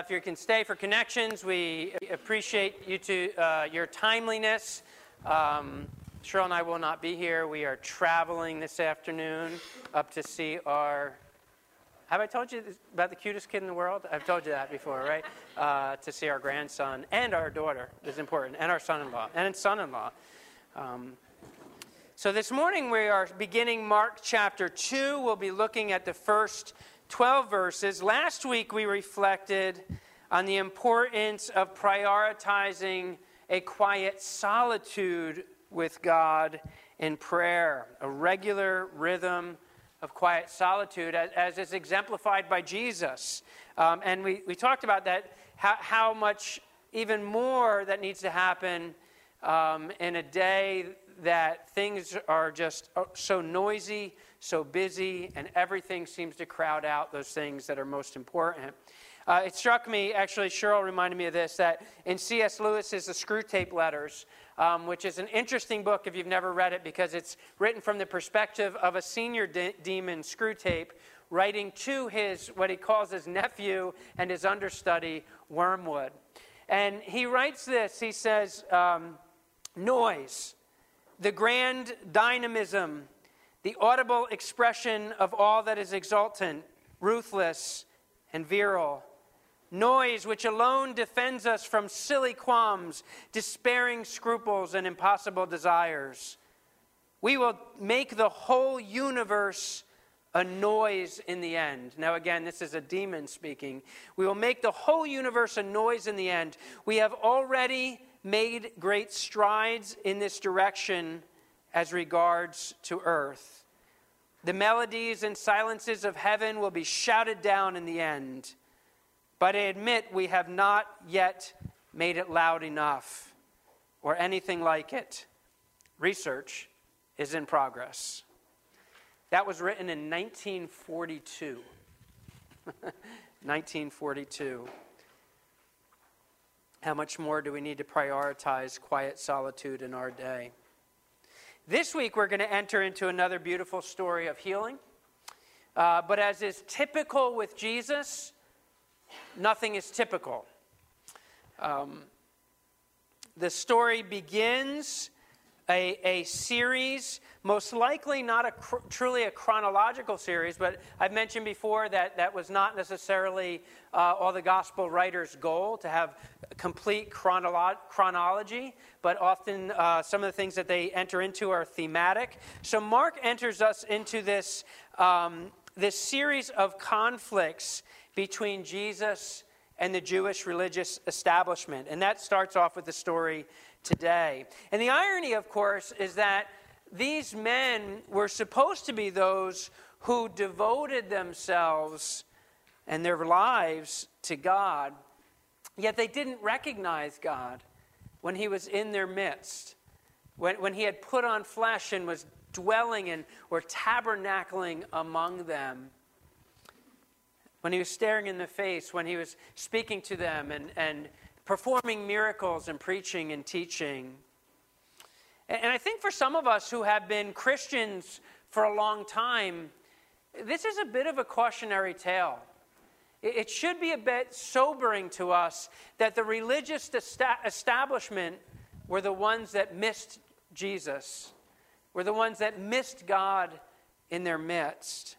If you can stay for connections, we appreciate you your timeliness. Cheryl and I will not be here. We are traveling this afternoon up to see our... Have I told you about the cutest kid in the world? I've told you that before, right? To see our grandson and our daughter is important, and our son-in-law, and son-in-law. So this morning we are beginning Mark chapter 2. We'll be looking at the first 12 verses. Last week we reflected on the importance of prioritizing a quiet solitude with God in prayer, a regular rhythm of quiet solitude as is exemplified by Jesus. And we talked about that, how much even more that needs to happen in a day that things are just so noisy, so busy, and everything seems to crowd out those things that are most important. It struck me, actually, Cheryl reminded me of this, that in C.S. Lewis's The Screwtape Letters, which is an interesting book if you've never read it, because it's written from the perspective of a senior demon, Screwtape, writing to his, what he calls his nephew and his understudy, Wormwood. And he writes this, he says, noise, the grand dynamism, the audible expression of all that is exultant, ruthless, and virile. Noise which alone defends us from silly qualms, despairing scruples, and impossible desires. We will make the whole universe a noise in the end. Now again, this is a demon speaking. We will make the whole universe a noise in the end. We have already made great strides in this direction as regards to earth. The melodies and silences of heaven will be shouted down in the end. But I admit we have not yet made it loud enough or anything like it. Research is in progress. That was written in 1942. 1942. How much more do we need to prioritize quiet solitude in our day? This week we're going to enter into another beautiful story of healing. But as is typical with Jesus, nothing is typical. The story begins a series, most likely not truly a chronological series, but I've mentioned before that that was not necessarily all the gospel writers' goal, to have complete chronology, but often some of the things that they enter into are thematic. So Mark enters us into this, this series of conflicts between Jesus and the Jewish religious establishment. And that starts off with the story today. And the irony, of course, is that these men were supposed to be those who devoted themselves and their lives to God, yet they didn't recognize God when he was in their midst, when he had put on flesh and was dwelling in or tabernacling among them. When he was staring in the face, when he was speaking to them and performing miracles and preaching and teaching. And I think for some of us who have been Christians for a long time, this is a bit of a cautionary tale. It should be a bit sobering to us that the religious establishment were the ones that missed Jesus, were the ones that missed God in their midst.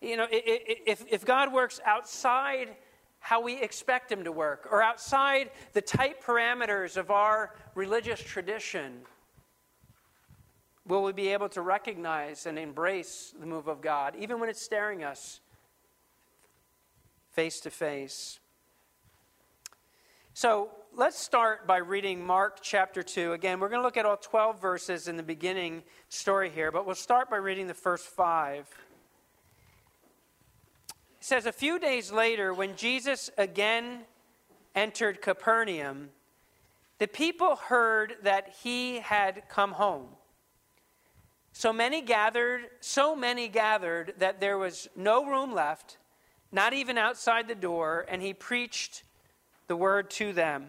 You know, if God works outside how we expect him to work, or outside the tight parameters of our religious tradition, will we be able to recognize and embrace the move of God, even when it's staring us face to face? So let's start by reading Mark chapter 2. Again, we're going to look at all 12 verses in the beginning story here, but we'll start by reading the first 5. It says, a few days later, when Jesus again entered Capernaum, the people heard that he had come home. So many gathered that there was no room left, not even outside the door, and he preached the word to them.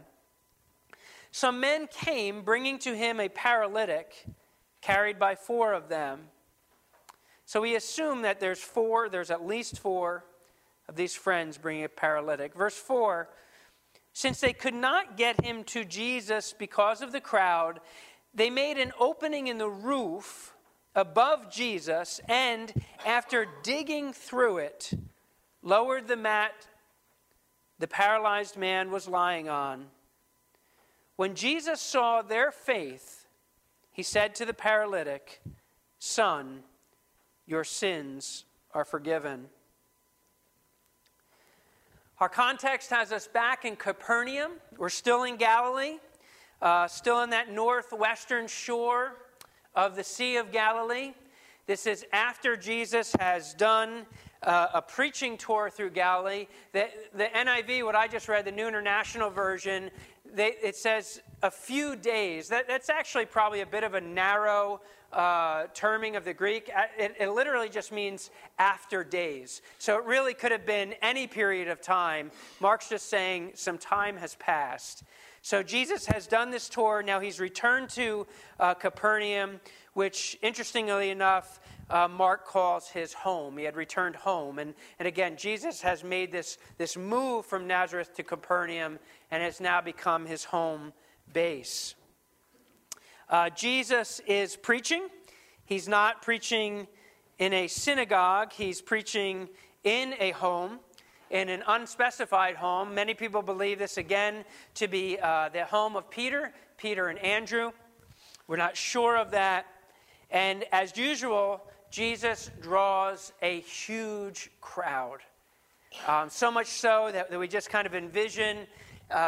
Some men came, bringing to him a paralytic, carried by 4 of them. So we assume that there's at least 4. of these friends bringing a paralytic. Verse 4, since they could not get him to Jesus because of the crowd, they made an opening in the roof above Jesus and, after digging through it, lowered the mat the paralyzed man was lying on. When Jesus saw their faith, he said to the paralytic, "Son, your sins are forgiven." Our context has us back in Capernaum. We're still in Galilee, still in that northwestern shore of the Sea of Galilee. This is after Jesus has done a preaching tour through Galilee. The NIV, what I just read, the New International Version, it says a few days. That's actually probably a bit of a narrow terming of the Greek. It literally just means after days. So it really could have been any period of time. Mark's just saying some time has passed. So Jesus has done this tour. Now he's returned to Capernaum, which, interestingly enough, Mark calls his home. He had returned home. And again, Jesus has made this move from Nazareth to Capernaum and has now become his home base. Jesus is preaching. He's not preaching in a synagogue. He's preaching in a home, in an unspecified home. Many people believe this, again, to be the home of Peter and Andrew. We're not sure of that. And as usual, Jesus draws a huge crowd. So much so that we just kind of envision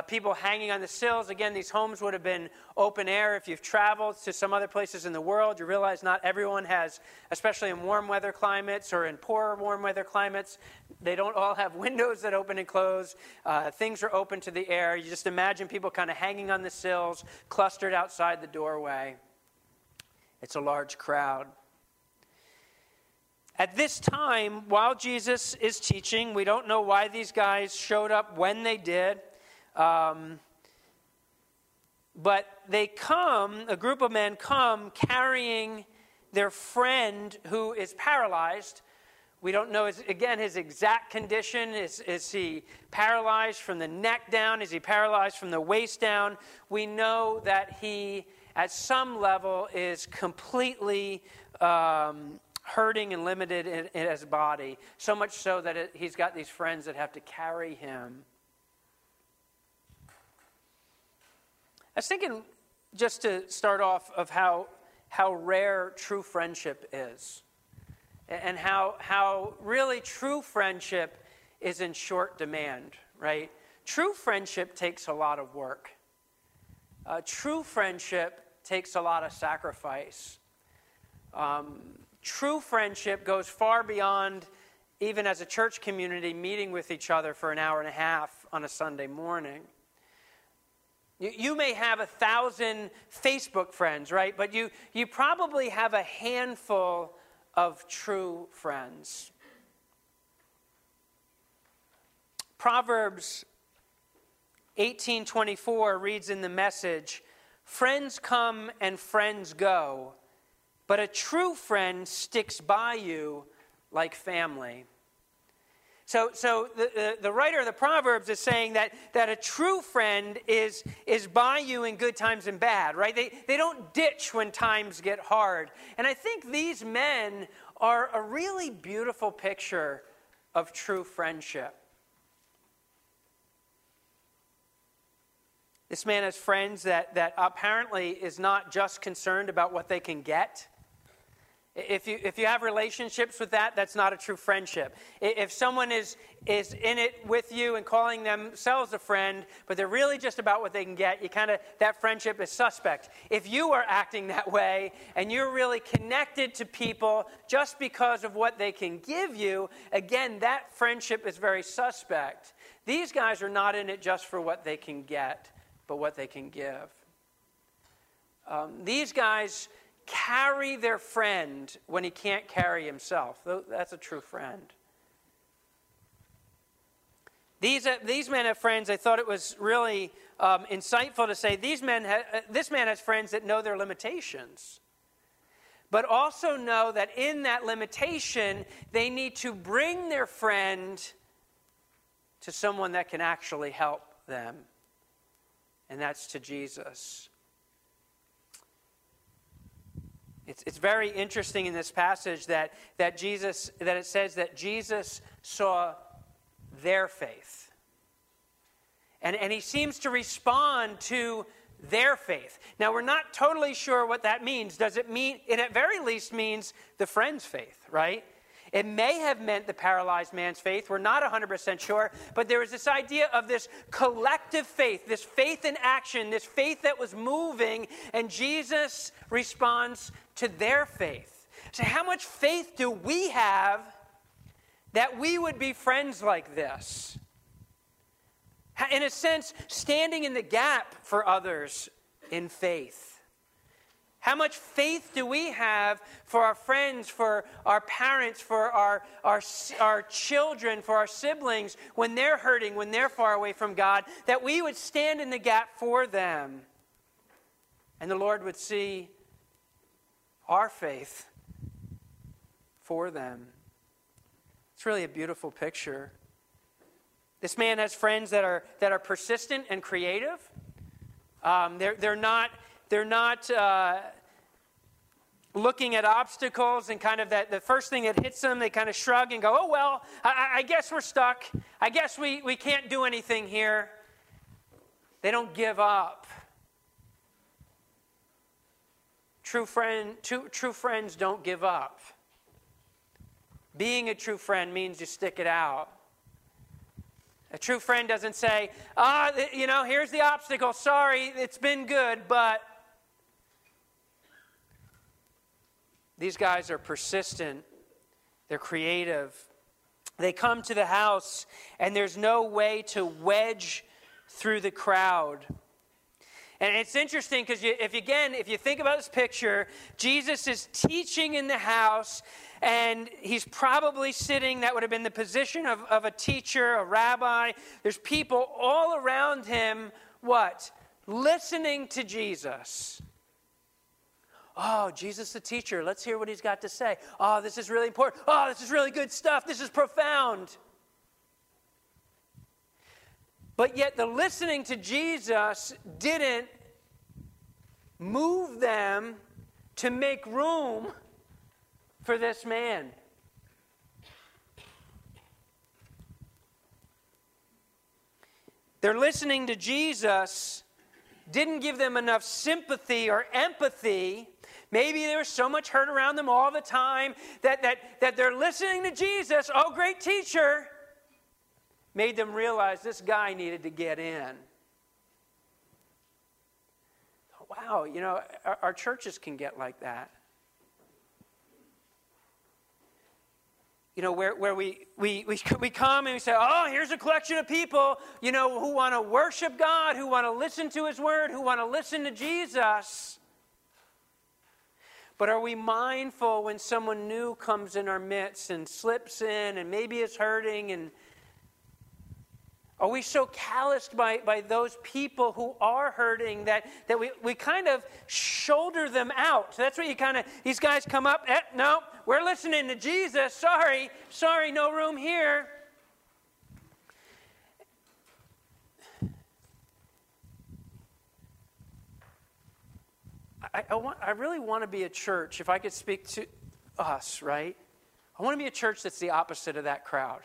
people hanging on the sills. Again, these homes would have been open air. If you've traveled to some other places in the world, you realize not everyone has, especially in warm weather climates or in poorer warm weather climates, they don't all have windows that open and close. Things are open to the air. You just imagine people kind of hanging on the sills, clustered outside the doorway. It's a large crowd. At this time, while Jesus is teaching, we don't know why these guys showed up when they did. But they come, a group of men come carrying their friend who is paralyzed. We don't know, his exact condition. Is he paralyzed from the neck down? Is he paralyzed from the waist down? We know that he, at some level, is completely hurting and limited in his body. So much so that he's got these friends that have to carry him. I was thinking, just to start off, of how rare true friendship is, and how really true friendship is in short demand, right? True friendship takes a lot of work. True friendship takes a lot of sacrifice. True friendship goes far beyond, even as a church community, meeting with each other for an hour and a half on a Sunday morning. You may have 1,000 Facebook friends, right? But you probably have a handful of true friends. Proverbs 18:24 reads in the Message, "Friends come and friends go, but a true friend sticks by you like family." So the writer of the Proverbs is saying that a true friend is by you in good times and bad, right? They don't ditch when times get hard. And I think these men are a really beautiful picture of true friendship. This man has friends that apparently is not just concerned about what they can get. If you have relationships with that, that's not a true friendship. If someone is in it with you and calling themselves a friend, but they're really just about what they can get, that friendship is suspect. If you are acting that way and you're really connected to people just because of what they can give you, again, that friendship is very suspect. These guys are not in it just for what they can get, but what they can give. These guys carry their friend when he can't carry himself. That's a true friend. These men have friends. I thought it was really insightful to say this man has friends that know their limitations, but also know that in that limitation, they need to bring their friend to someone that can actually help them, and that's to Jesus. It's very interesting in this passage that it says that Jesus saw their faith. And he seems to respond to their faith. Now, we're not totally sure what that means. Does it mean, it at very least means the friend's faith, right? It may have meant the paralyzed man's faith. We're not 100% sure, but there was this idea of this collective faith, this faith in action, this faith that was moving, and Jesus responds to their faith. So how much faith do we have that we would be friends like this? In a sense, standing in the gap for others in faith. How much faith do we have for our friends, for our parents, for our children, for our siblings, when they're hurting, when they're far away from God, that we would stand in the gap for them? And the Lord would see our faith for them. It's really a beautiful picture. This man has friends that are persistent and creative. They're not looking at obstacles and kind of that the first thing that hits them, they kind of shrug and go, oh, well, I guess we're stuck. I guess we can't do anything here. They don't give up. True friends don't give up. Being a true friend means you stick it out. A true friend doesn't say, here's the obstacle. Sorry, it's been good, but... These guys are persistent. They're creative. They come to the house, and there's no way to wedge through the crowd. And it's interesting because if you think about this picture, Jesus is teaching in the house, and he's probably sitting, that would have been the position of a teacher, a rabbi. There's people all around him, what? Listening to Jesus. Oh, Jesus the teacher, let's hear what he's got to say. Oh, this is really important. Oh, this is really good stuff. This is profound. But yet the listening to Jesus didn't move them to make room for this man. Their listening to Jesus didn't give them enough sympathy or empathy. Maybe there was so much hurt around them all the time that they're listening to Jesus, oh, great teacher, made them realize this guy needed to get in. Wow, our churches can get like that. Where we come and we say, oh, here's a collection of people, who want to worship God, who want to listen to his word, who want to listen to Jesus. But are we mindful when someone new comes in our midst and slips in and maybe is hurting? And are we so calloused by those people who are hurting that we kind of shoulder them out? So that's what these guys come up, no. We're listening to Jesus. Sorry, no room here. I really want to be a church, if I could speak to us, right? I want to be a church that's the opposite of that crowd.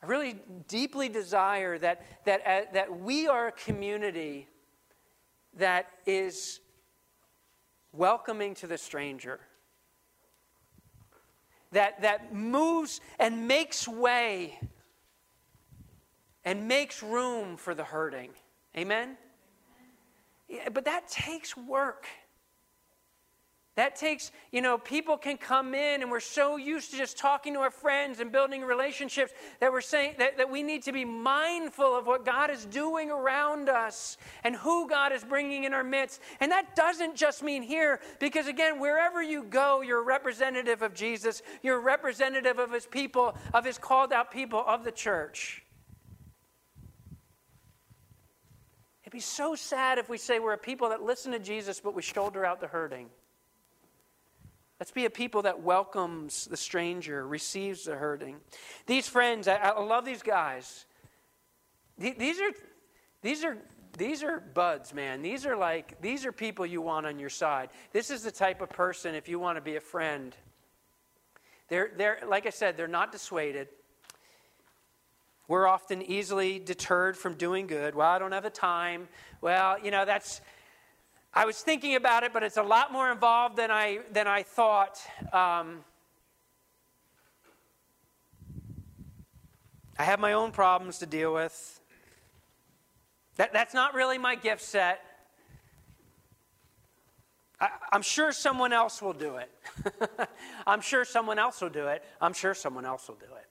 I really deeply desire that we are a community that is welcoming to the stranger, that moves and makes way and makes room for the hurting. Amen? Yeah, but that takes work. That takes, people can come in, and we're so used to just talking to our friends and building relationships that we're saying that we need to be mindful of what God is doing around us and who God is bringing in our midst. And that doesn't just mean here, because again, wherever you go, you're a representative of Jesus. You're a representative of his people, of his called out people, of the church. It'd be so sad if we say we're a people that listen to Jesus, but we shoulder out the hurting. Let's be a people that welcomes the stranger, receives the hurting. These friends, I love these guys. These are buds, man. These are people you want on your side. This is the type of person, if you want to be a friend. They're like I said, they're not dissuaded. We're often easily deterred from doing good. Well, I don't have the time. Well, you know, that's. I was thinking about it, but it's a lot more involved than I thought. I have my own problems to deal with. That's not really my gift set. I'm sure someone else will do it. I'm sure someone else will do it. I'm sure someone else will do it.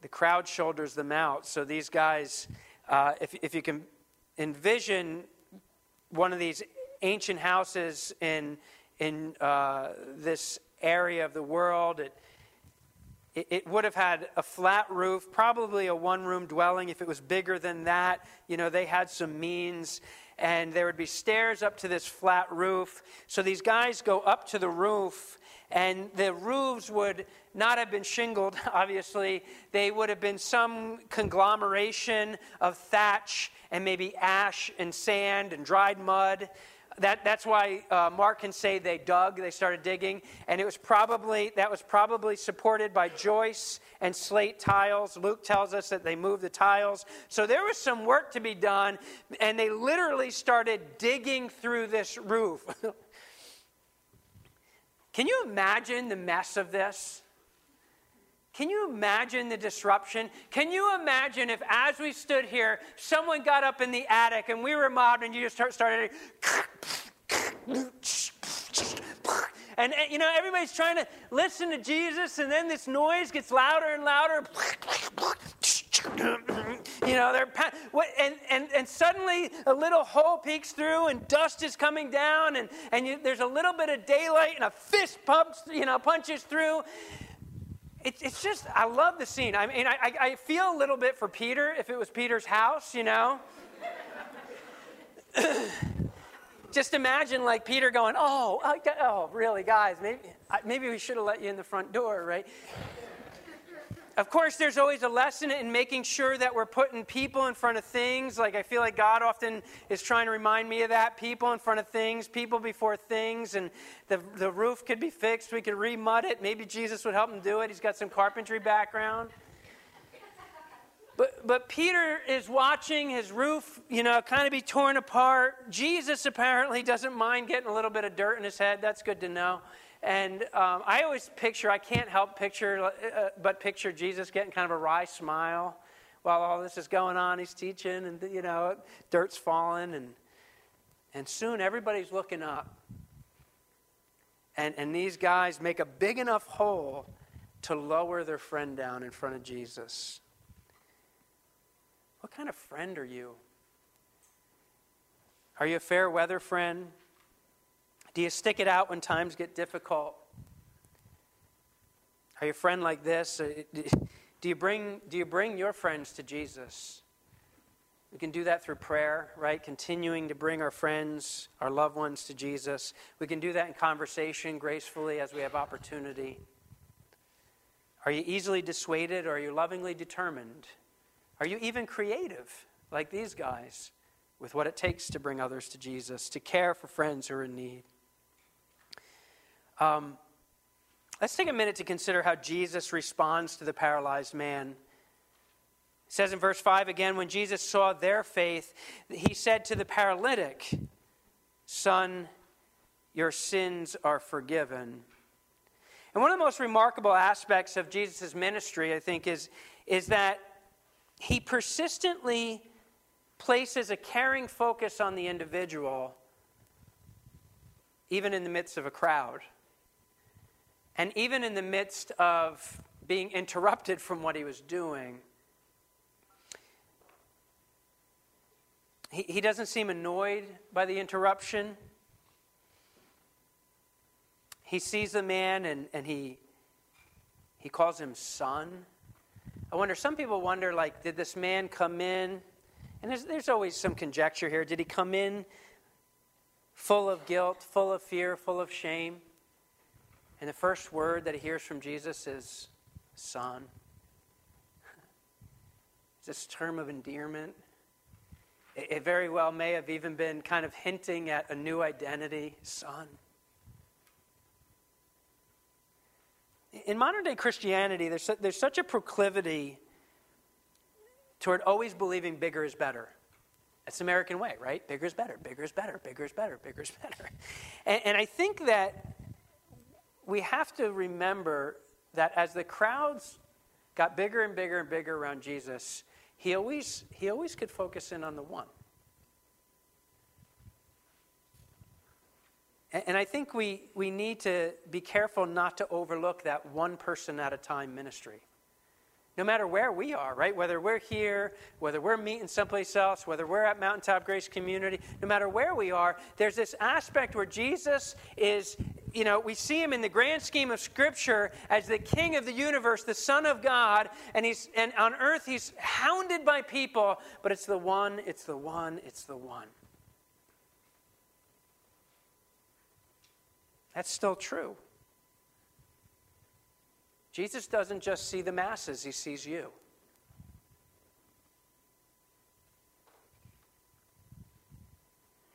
The crowd shoulders them out. So these guys, if you can envision one of these ancient houses in this area of the world, it would have had a flat roof, probably a one-room dwelling. If it was bigger than that, you know, they had some means. And there would be stairs up to this flat roof. So these guys go up to the roof, and the roofs would not have been shingled, obviously. They would have been some conglomeration of thatch and maybe ash and sand and dried mud. That's why Mark can say they dug, they started digging, and that was probably supported by joists and slate tiles. Luke tells us that they moved the tiles. So there was some work to be done, and they literally started digging through this roof. Can you imagine the mess of this? Can you imagine the disruption? Can you imagine if, as we stood here, someone got up in the attic and we were mobbed, and you just started, and you know, everybody's trying to listen to Jesus, and then this noise gets louder and louder. You know, they're and suddenly a little hole peeks through, and dust is coming down, and there's a little bit of daylight, and a fist punches through. It's just, I love the scene. I mean, I feel a little bit for Peter, if it was Peter's house, you know. Just imagine, like, Peter going, oh, really, guys, maybe we should have let you in the front door, right? Of course, there's always a lesson in making sure that we're putting people in front of things. Like, I feel like God often is trying to remind me of that. People in front of things, people before things, and the roof could be fixed. We could remud it. Maybe Jesus would help him do it. He's got some carpentry background. But Peter is watching his roof, you know, kind of be torn apart. Jesus apparently doesn't mind getting a little bit of dirt in his head. That's good to know. And I always picture, I can't help but picture Jesus getting kind of a wry smile while all this is going on. He's teaching, and, you know, dirt's falling, and soon everybody's looking up. And these guys make a big enough hole to lower their friend down in front of Jesus. What kind of friend are you? Are you a fair weather friend? Do you stick it out when times get difficult? Are you a friend like this? Do you bring your friends to Jesus? We can do that through prayer, right? Continuing to bring our friends, our loved ones to Jesus. We can do that in conversation gracefully as we have opportunity. Are you easily dissuaded, or are you lovingly determined? Are you even creative like these guys with what it takes to bring others to Jesus, to care for friends who are in need? Let's take a minute to consider how Jesus responds to the paralyzed man. It says in verse 5 again, when Jesus saw their faith, he said to the paralytic, "Son, your sins are forgiven." And one of the most remarkable aspects of Jesus' ministry, I think, is that he persistently places a caring focus on the individual, even in the midst of a crowd. And even in the midst of being interrupted from what he was doing, he doesn't seem annoyed by the interruption. He sees the man, and he calls him son. I wonder, some people wonder, like, did this man come in? And there's always some conjecture here. Did he come in full of guilt, full of fear, full of shame. And the first word that he hears from Jesus is son. It's this term of endearment. It very well may have even been kind of hinting at a new identity, son. In modern-day Christianity, there's such a proclivity toward always believing bigger is better. That's the American way, right? Bigger is better, bigger is better, bigger is better, bigger is better. And I think that we have to remember that as the crowds got bigger and bigger and bigger around Jesus, he always could focus in on the one. And I think we need to be careful not to overlook that one person at a time ministry. No matter where we are, right? Whether we're here, whether we're meeting someplace else, whether we're at Mountaintop Grace Community, no matter where we are, there's this aspect where Jesus is, you know, we see him in the grand scheme of Scripture as the King of the universe, the Son of God, and on earth he's hounded by people, but it's the one, it's the one, it's the one. That's still true. Jesus doesn't just see the masses, he sees you.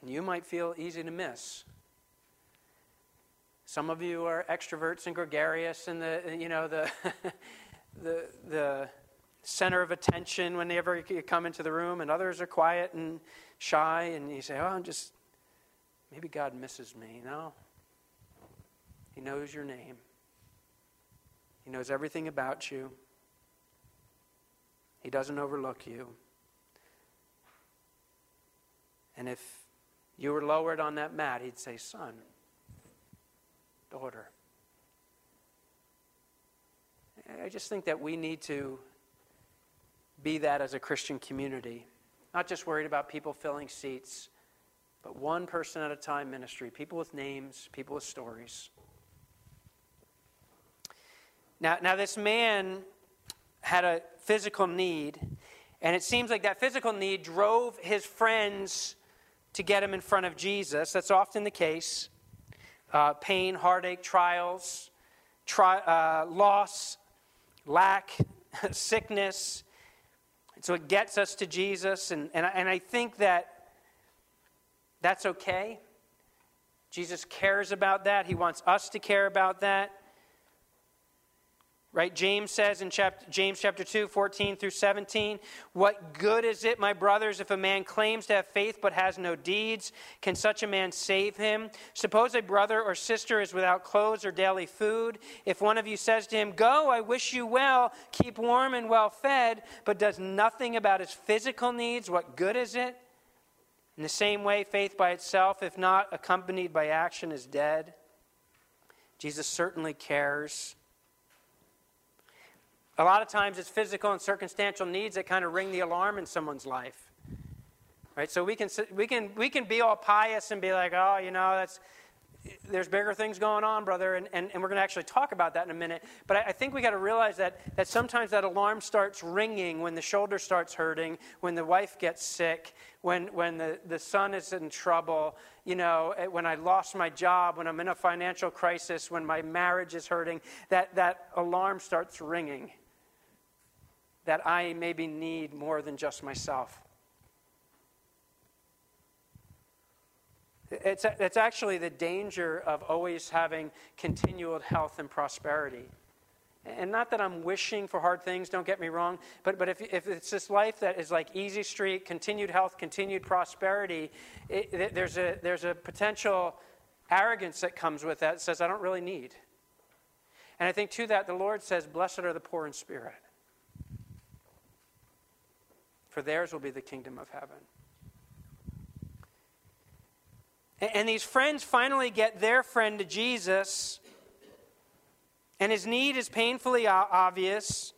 And you might feel easy to miss. Some of you are extroverts and gregarious and the center of attention whenever you come into the room, and others are quiet and shy, and you say, oh, I'm just, maybe God misses me. No. He knows your name. He knows everything about you. He doesn't overlook you. And if you were lowered on that mat, he'd say, son, daughter. I just think that we need to be that as a Christian community. Not just worried about people filling seats, but one person at a time ministry. People with names, people with stories. Now, this man had a physical need, and it seems like that physical need drove his friends to get him in front of Jesus. That's often the case. Pain, heartache, trials, loss, lack, sickness. And so it gets us to Jesus, and I think that that's okay. Jesus cares about that. He wants us to care about that. Right, James says in James chapter 2, 14 through 17, what good is it, my brothers, if a man claims to have faith but has no deeds? Can such a man save him? Suppose a brother or sister is without clothes or daily food. If one of you says to him, go, I wish you well, keep warm and well fed, but does nothing about his physical needs, what good is it? In the same way, faith by itself, if not accompanied by action, is dead. Jesus certainly cares. A lot of times it's physical and circumstantial needs that kind of ring the alarm in someone's life, right? So we can be all pious and be like, oh, you know, there's bigger things going on, brother, and we're going to actually talk about that in a minute. But I think we got to realize that sometimes that alarm starts ringing when the shoulder starts hurting, when the wife gets sick, when the son is in trouble, you know, when I lost my job, when I'm in a financial crisis, when my marriage is hurting, that alarm starts ringing. That I maybe need more than just myself. It's actually the danger of always having continual health and prosperity. And not that I'm wishing for hard things, don't get me wrong, but if it's this life that is like easy street, continued health, continued prosperity, there's a potential arrogance that comes with that says, I don't really need. And I think to that, the Lord says, blessed are the poor in spirit, for theirs will be the kingdom of heaven. And these friends finally get their friend to Jesus, and his need is painfully obvious,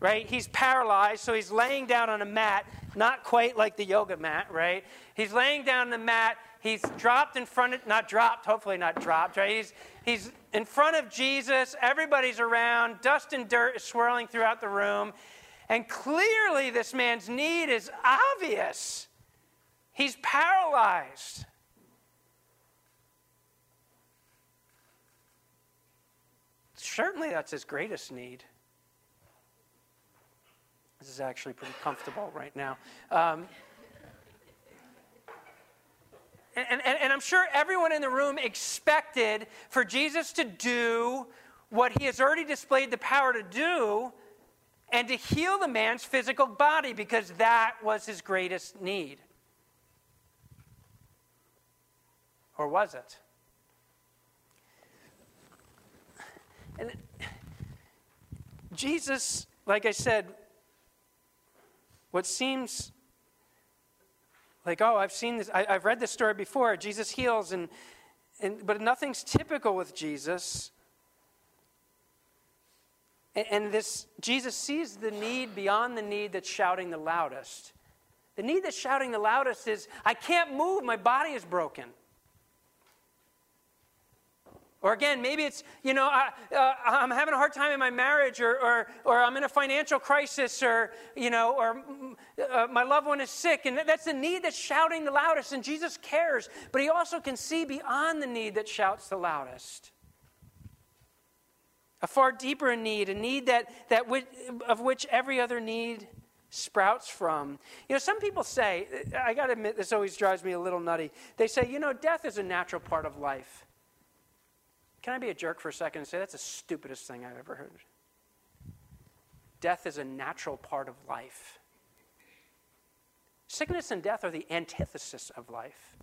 right? He's paralyzed, so he's laying down on a mat, not quite like the yoga mat, right? He's laying down on the mat. He's dropped in front of, not dropped, hopefully not dropped, right? He's in front of Jesus. Everybody's around. Dust and dirt is swirling throughout the room. And clearly this man's need is obvious. He's paralyzed. Certainly that's his greatest need. This is actually pretty comfortable right now. And I'm sure everyone in the room expected for Jesus to do what he has already displayed the power to do and to heal the man's physical body because that was his greatest need. Or was it? And Jesus, like I said, what seems like, oh, I've seen this, I've read this story before. Jesus heals, but nothing's typical with Jesus. And this, Jesus sees the need beyond the need that's shouting the loudest. The need that's shouting the loudest is, I can't move, my body is broken. Or again, maybe it's, I'm having a hard time in my marriage, or I'm in a financial crisis, or my loved one is sick. And that's the need that's shouting the loudest, and Jesus cares. But he also can see beyond the need that shouts the loudest. A far deeper need, a need of which every other need sprouts from. Some people say, I got to admit, this always drives me a little nutty. They say, death is a natural part of life. Can I be a jerk for a second and say that's the stupidest thing I've ever heard? Death is a natural part of life. Sickness and death are the antithesis of life.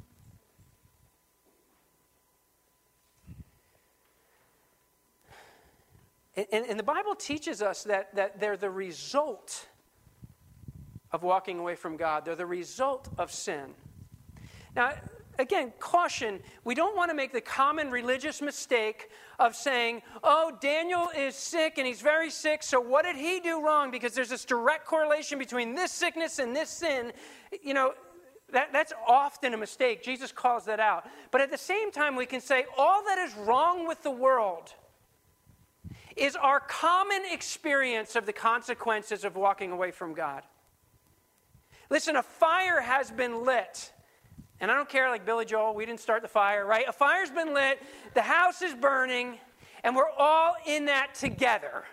And the Bible teaches us that they're the result of walking away from God. They're the result of sin. Now, again, caution, we don't want to make the common religious mistake of saying, oh, Daniel is sick and he's very sick, so what did he do wrong? Because there's this direct correlation between this sickness and this sin. That's often a mistake. Jesus calls that out. But at the same time, we can say all that is wrong with the world is our common experience of the consequences of walking away from God. Listen, a fire has been lit. And I don't care, like Billy Joel, we didn't start the fire, right? A fire's been lit, the house is burning, and we're all in that together.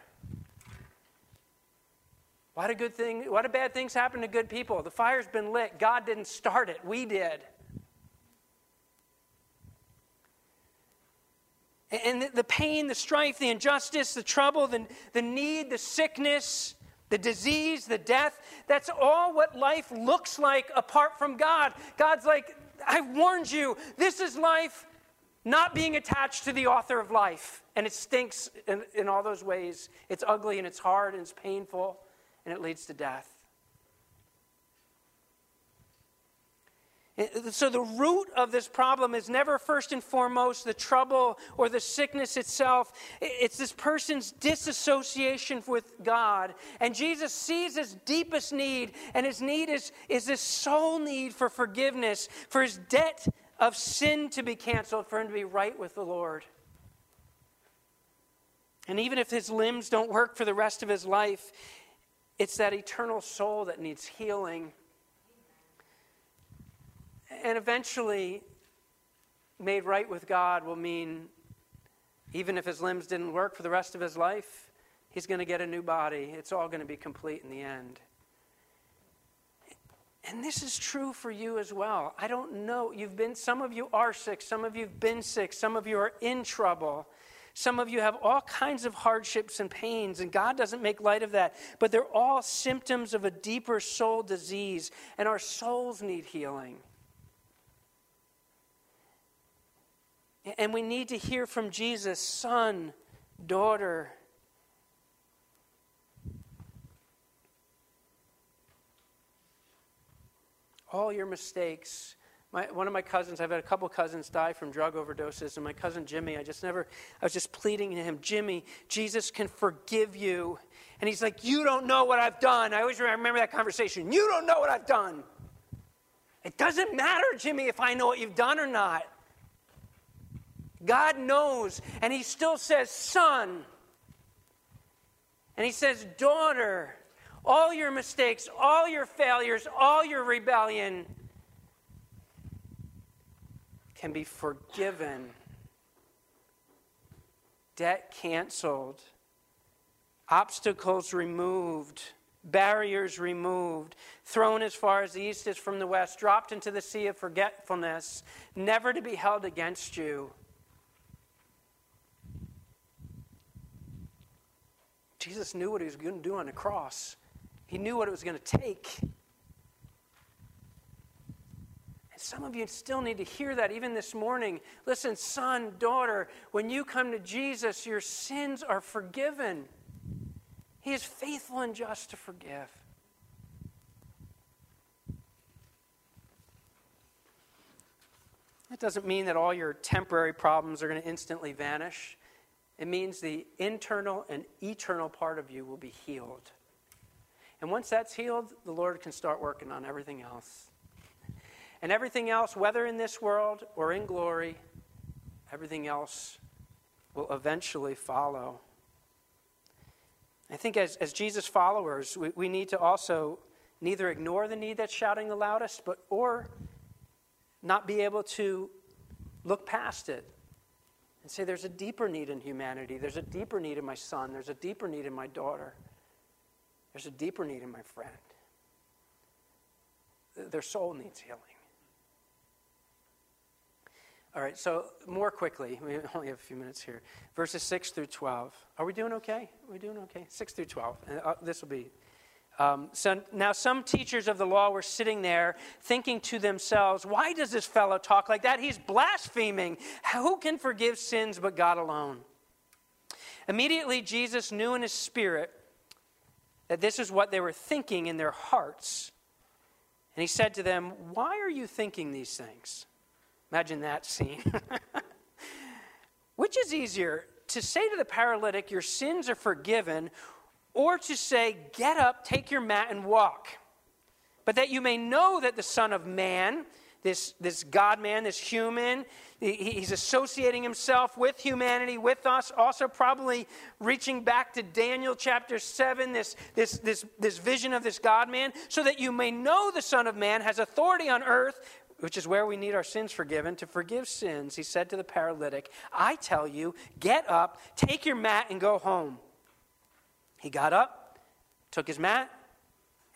Why do bad things happen to good people? The fire's been lit. God didn't start it. We did. And the pain, the strife, the injustice, the trouble, the need, the sickness, the disease, the death, that's all what life looks like apart from God. God's like, I warned you, this is life not being attached to the author of life. And it stinks in all those ways. It's ugly and it's hard and it's painful and it leads to death. So the root of this problem is never first and foremost the trouble or the sickness itself. It's this person's disassociation with God. And Jesus sees his deepest need, and his need is this soul need for forgiveness, for his debt of sin to be canceled, for him to be right with the Lord. And even if his limbs don't work for the rest of his life, it's that eternal soul that needs healing. And eventually, made right with God will mean, even if his limbs didn't work for the rest of his life, he's going to get a new body. It's all going to be complete in the end. And this is true for you as well. I don't know. Some of you are sick. Some of you have been sick. Some of you are in trouble. Some of you have all kinds of hardships and pains, and God doesn't make light of that. But they're all symptoms of a deeper soul disease, and our souls need healing. And we need to hear from Jesus, son, daughter. All your mistakes. One of my cousins, I've had a couple cousins die from drug overdoses, and my cousin Jimmy, I was just pleading to him, Jimmy, Jesus can forgive you. And he's like, you don't know what I've done. I always remember that conversation. You don't know what I've done. It doesn't matter, Jimmy, if I know what you've done or not. God knows, and he still says, son, and he says, daughter, all your mistakes, all your failures, all your rebellion can be forgiven. debt canceled, obstacles removed, barriers removed, thrown as far as the east is from the west, dropped into the sea of forgetfulness, never to be held against you. Jesus knew what he was going to do on the cross. He knew what it was going to take. And some of you still need to hear that even this morning. Listen, son, daughter, when you come to Jesus, your sins are forgiven. He is faithful and just to forgive. That doesn't mean that all your temporary problems are going to instantly vanish. It means the internal and eternal part of you will be healed. And once that's healed, the Lord can start working on everything else. And everything else, whether in this world or in glory, everything else will eventually follow. I think as Jesus followers, we need to also neither ignore the need that's shouting the loudest, but or not be able to look past it. And say, there's a deeper need in humanity. There's a deeper need in my son. There's a deeper need in my daughter. There's a deeper need in my friend. Their soul needs healing. All right, so more quickly. We only have a few minutes here. Verses 6 through 12. Are we doing okay? Are we doing okay? 6 through 12. This will be. So now some teachers of the law were sitting there thinking to themselves, why does this fellow talk like that? He's blaspheming. Who can forgive sins but God alone? Immediately Jesus knew in his spirit that this is what they were thinking in their hearts. And he said to them, why are you thinking these things? Imagine that scene. Which is easier, to say to the paralytic, your sins are forgiven, or to say, get up, take your mat, and walk. But that you may know that the Son of Man, this God-man, this human, he's associating himself with humanity, with us, also probably reaching back to Daniel chapter 7, this vision of this God-man, so that you may know the Son of Man has authority on earth, which is where we need our sins forgiven, to forgive sins. He said to the paralytic, I tell you, get up, take your mat, and go home. He got up, took his mat,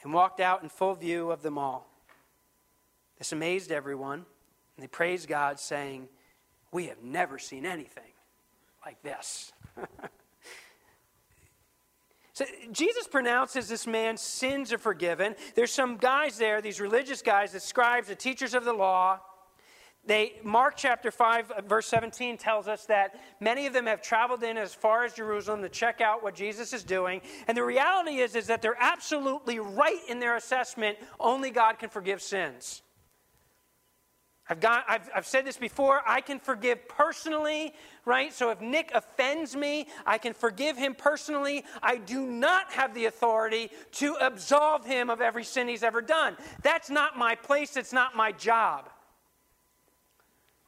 and walked out in full view of them all. This amazed everyone, and they praised God, saying, we have never seen anything like this. So Jesus pronounces this man's sins are forgiven. There's some guys there, these religious guys, the scribes, the teachers of the law. Mark chapter 5, verse 17 tells us that many of them have traveled in as far as Jerusalem to check out what Jesus is doing. And the reality is that they're absolutely right in their assessment. Only God can forgive sins. I've said this before. I can forgive personally, right? So if Nick offends me, I can forgive him personally. I do not have the authority to absolve him of every sin he's ever done. That's not my place. It's not my job.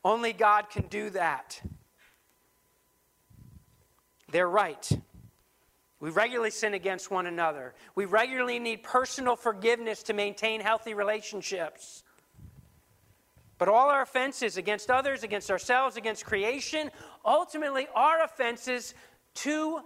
Only God can do that. They're right. We regularly sin against one another. We regularly need personal forgiveness to maintain healthy relationships. But all our offenses against others, against ourselves, against creation, ultimately are offenses to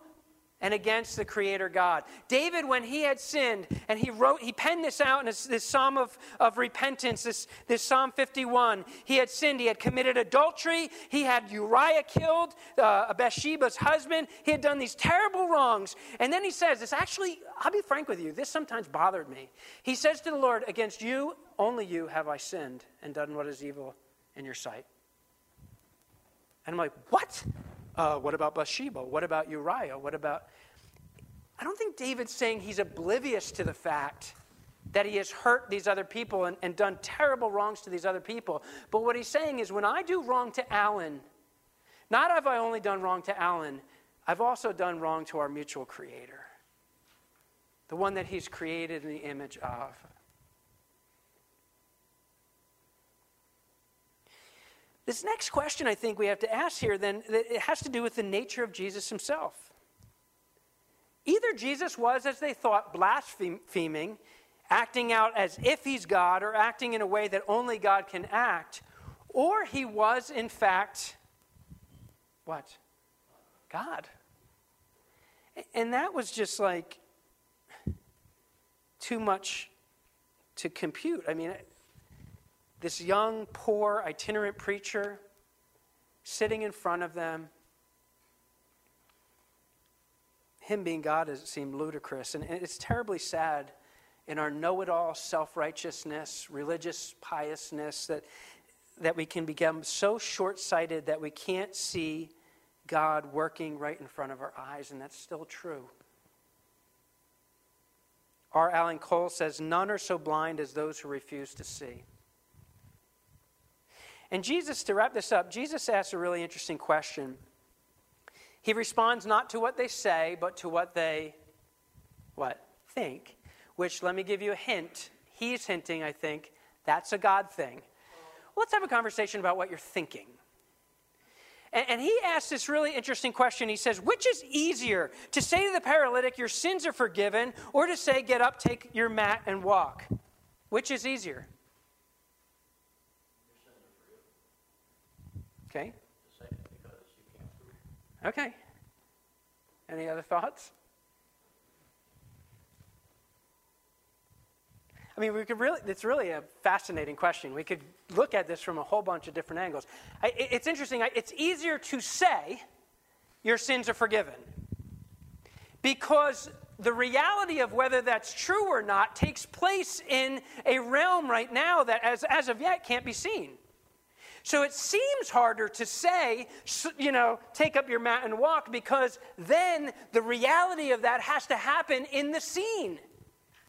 and against the Creator God. David, when he had sinned, and he penned this out in this psalm of repentance, this Psalm 51. He had sinned. He had committed adultery. He had Uriah killed, Bathsheba's husband. He had done these terrible wrongs. And then he says, this actually, I'll be frank with you, this sometimes bothered me. He says to the Lord, against you, only you have I sinned and done what is evil in your sight. And I'm like, what? What about Bathsheba? What about Uriah? What about... I don't think David's saying he's oblivious to the fact that he has hurt these other people and done terrible wrongs to these other people. But what he's saying is, when I do wrong to Alan, not have I only done wrong to Alan, I've also done wrong to our mutual creator, the one that he's created in the image of. This next question I think we have to ask here then, it has to do with the nature of Jesus himself. Either Jesus was, as they thought, blaspheming, acting out as if he's God or acting in a way that only God can act, or he was in fact, what? God. And that was just like too much to compute. I mean, this young, poor, itinerant preacher sitting in front of them, him being God seemed ludicrous. And it's terribly sad in our know-it-all self-righteousness, religious piousness, that we can become so short-sighted that we can't see God working right in front of our eyes, and that's still true. R. Alan Cole says, "None are so blind as those who refuse to see." And Jesus, to wrap this up, Jesus asks a really interesting question. He responds not to what they say, but to what they, think, which, let me give you a hint. He's hinting, I think, that's a God thing. Let's have a conversation about what you're thinking. And he asks this really interesting question. He says, which is easier, to say to the paralytic, your sins are forgiven, or to say, get up, take your mat, and walk? Which is easier? Okay. Okay. Any other thoughts? I mean, it's really a fascinating question. We could look at this from a whole bunch of different angles. It's interesting. It's easier to say your sins are forgiven, because the reality of whether that's true or not takes place in a realm right now that as of yet can't be seen. So it seems harder to say, take up your mat and walk, because then the reality of that has to happen in the scene,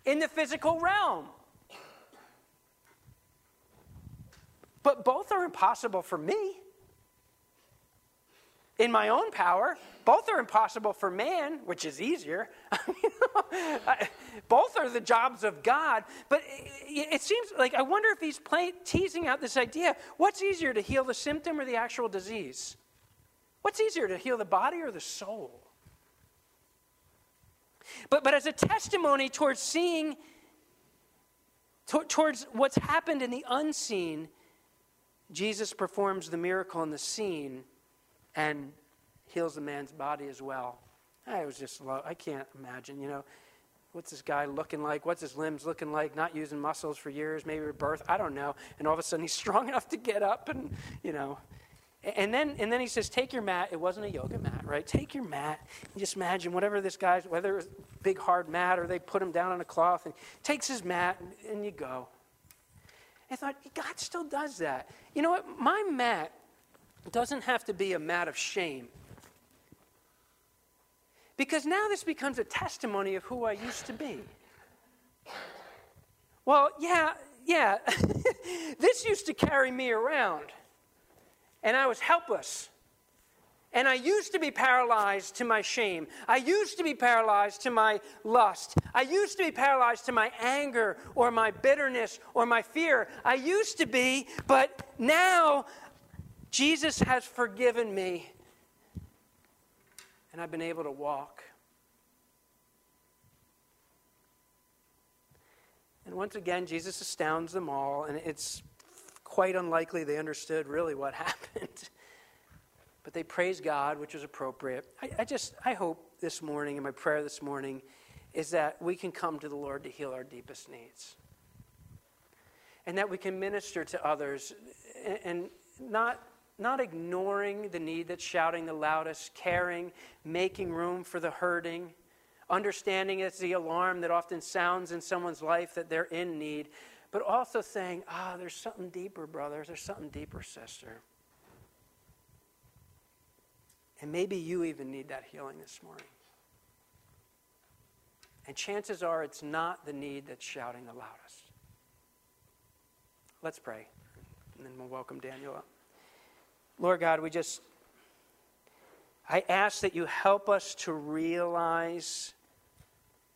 in the physical realm. But both are impossible for me. In my own power, both are impossible for man, which is easier. Both are the jobs of God. But it seems like, I wonder if he's teasing out this idea. What's easier, to heal the symptom or the actual disease? What's easier, to heal the body or the soul? But as a testimony towards seeing, towards what's happened in the unseen, Jesus performs the miracle in the scene and heals the man's body as well. I can't imagine, what's this guy looking like? What's his limbs looking like? Not using muscles for years, maybe at birth, I don't know. And all of a sudden he's strong enough to get up and, And then he says, take your mat. It wasn't a yoga mat, right? Take your mat. And just imagine whatever this guy's, whether it's a big hard mat or they put him down on a cloth, and takes his mat and you go. I thought, God still does that. You know what? My mat doesn't have to be a mat of shame, because now this becomes a testimony of who I used to be. Well, yeah, this used to carry me around, and I was helpless, and I used to be paralyzed to my shame. I used to be paralyzed to my lust. I used to be paralyzed to my anger or my bitterness or my fear. I used to be, but now Jesus has forgiven me, and I've been able to walk. And once again, Jesus astounds them all, and it's quite unlikely they understood really what happened. But they praise God, which was appropriate. I hope this morning, and my prayer this morning, is that we can come to the Lord to heal our deepest needs, and that we can minister to others, and not ignoring the need that's shouting the loudest, caring, making room for the hurting, understanding it's the alarm that often sounds in someone's life that they're in need, but also saying, there's something deeper, brothers. There's something deeper, sister. And maybe you even need that healing this morning. And chances are it's not the need that's shouting the loudest. Let's pray, and then we'll welcome Daniel up. Lord God, I ask that you help us to realize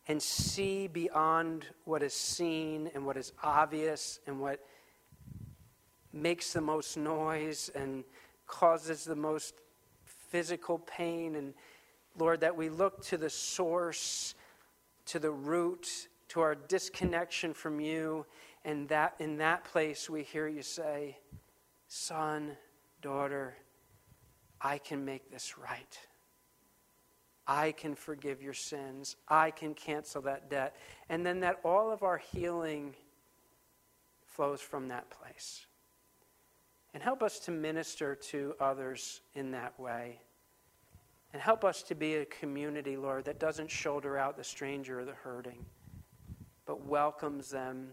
and see beyond what is seen and what is obvious and what makes the most noise and causes the most physical pain. And Lord, that we look to the source, to the root, to our disconnection from you, and that in that place we hear you say, son, daughter, I can make this right. I can forgive your sins. I can cancel that debt. And then that all of our healing flows from that place. And help us to minister to others in that way. And help us to be a community, Lord, that doesn't shoulder out the stranger or the hurting, but welcomes them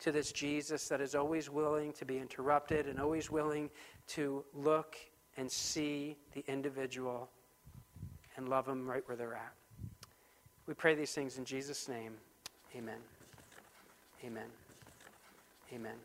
to this Jesus that is always willing to be interrupted and always willing to look and see the individual and love them right where they're at. We pray these things in Jesus' name. Amen. Amen. Amen.